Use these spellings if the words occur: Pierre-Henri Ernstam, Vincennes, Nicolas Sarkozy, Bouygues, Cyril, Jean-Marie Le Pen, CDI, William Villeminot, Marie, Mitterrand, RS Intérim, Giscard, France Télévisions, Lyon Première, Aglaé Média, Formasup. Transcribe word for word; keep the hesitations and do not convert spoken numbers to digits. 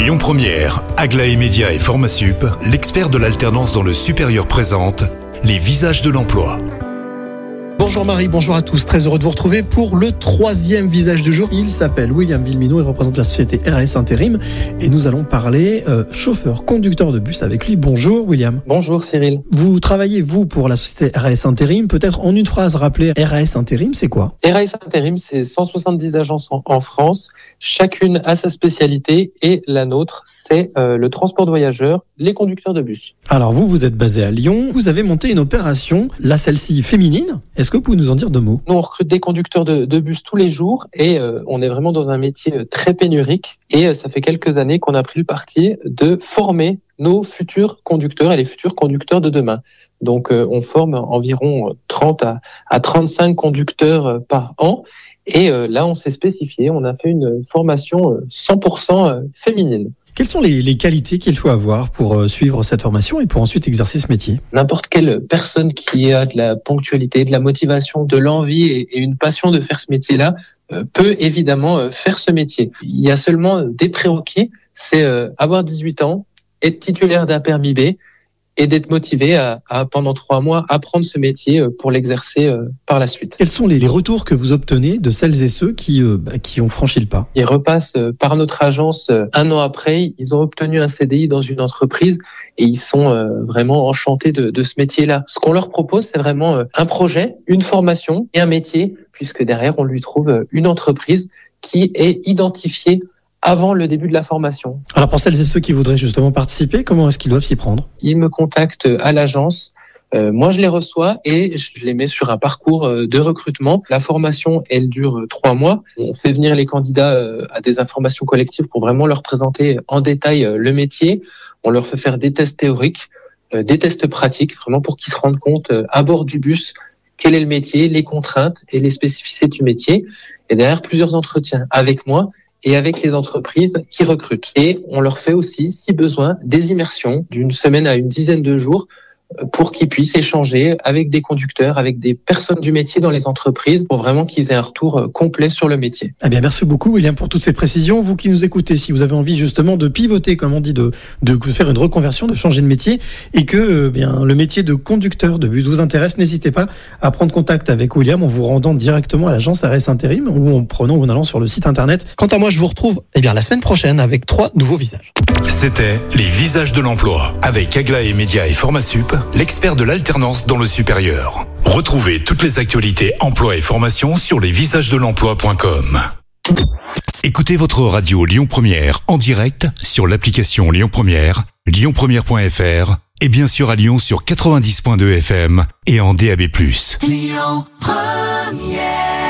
Lyon Première, Aglaé Média et Formasup, l'expert de l'alternance dans le supérieur présente les visages de l'emploi. Bonjour Marie, bonjour à tous. Très heureux de vous retrouver pour le troisième visage du jour. Il s'appelle William Villeminot, il représente la société R S Intérim et nous allons parler euh, chauffeur, conducteur de bus avec lui. Bonjour William. Bonjour Cyril. Vous travaillez, vous, pour la société R S Intérim. Peut-être en une phrase, rappeler R S Intérim, c'est quoi ? R S Intérim, c'est cent soixante-dix agences en, en France. Chacune a sa spécialité et la nôtre, c'est euh, le transport de voyageurs, les conducteurs de bus. Alors vous, vous êtes basé à Lyon. Vous avez monté une opération, là celle-ci féminine. Est-ce Est-ce que vous pouvez nous en dire deux mots ? Nous, on recrute des conducteurs de, de bus tous les jours et euh, on est vraiment dans un métier très pénurique. Et euh, ça fait quelques années qu'on a pris le parti de former nos futurs conducteurs et les futurs conducteurs de demain. Donc, euh, on forme environ trente à trente-cinq conducteurs par an. Et euh, là, on s'est spécifié. On a fait une formation cent pour cent féminine. Quelles sont les, les qualités qu'il faut avoir pour suivre cette formation et pour ensuite exercer ce métier ? N'importe quelle personne qui a de la ponctualité, de la motivation, de l'envie et, et une passion de faire ce métier-là euh, peut évidemment faire ce métier. Il y a seulement des prérequis, c'est euh, avoir dix-huit ans, être titulaire d'un permis B et d'être motivé à, à pendant trois mois apprendre ce métier pour l'exercer euh, par la suite. Quels sont les, les retours que vous obtenez de celles et ceux qui euh, bah, qui ont franchi le pas ? Ils repassent euh, par notre agence euh, un an après, ils ont obtenu un C D I dans une entreprise et ils sont euh, vraiment enchantés de, de ce métier-là. Ce qu'on leur propose, c'est vraiment euh, un projet, une formation et un métier, puisque derrière on lui trouve euh, une entreprise qui est identifiée avant le début de la formation. Alors pour celles et ceux qui voudraient justement participer, comment est-ce qu'ils doivent s'y prendre ? Ils me contactent à l'agence, euh, moi je les reçois et je les mets sur un parcours de recrutement. La formation, elle dure trois mois. On fait venir les candidats à des informations collectives pour vraiment leur présenter en détail le métier. On leur fait faire des tests théoriques, des tests pratiques, vraiment pour qu'ils se rendent compte à bord du bus quel est le métier, les contraintes et les spécificités du métier. Et derrière, plusieurs entretiens avec moi et avec les entreprises qui recrutent. Et on leur fait aussi, si besoin, des immersions d'une semaine à une dizaine de jours pour qu'ils puissent échanger avec des conducteurs, avec des personnes du métier dans les entreprises pour vraiment qu'ils aient un retour complet sur le métier. Eh bien, merci beaucoup William pour toutes ces précisions. Vous qui nous écoutez, si vous avez envie justement de pivoter, comme on dit, de, de faire une reconversion, de changer de métier et que eh bien, le métier de conducteur de bus vous intéresse, n'hésitez pas à prendre contact avec William en vous rendant directement à l'agence R S Intérim ou en prenant ou en allant sur le site internet. Quant à moi, je vous retrouve eh bien, la semaine prochaine avec trois nouveaux visages. C'était les visages de l'emploi avec Aglaé Média et Formasup, l'expert de l'alternance dans le supérieur. Retrouvez toutes les actualités emploi et formation sur les visages de l'emploi point com. Écoutez votre radio Lyon Première en direct sur l'application Lyon Première, lyon première point f r et bien sûr à Lyon sur quatre-vingt-dix virgule deux F M et en D A B plus. Lyon Première.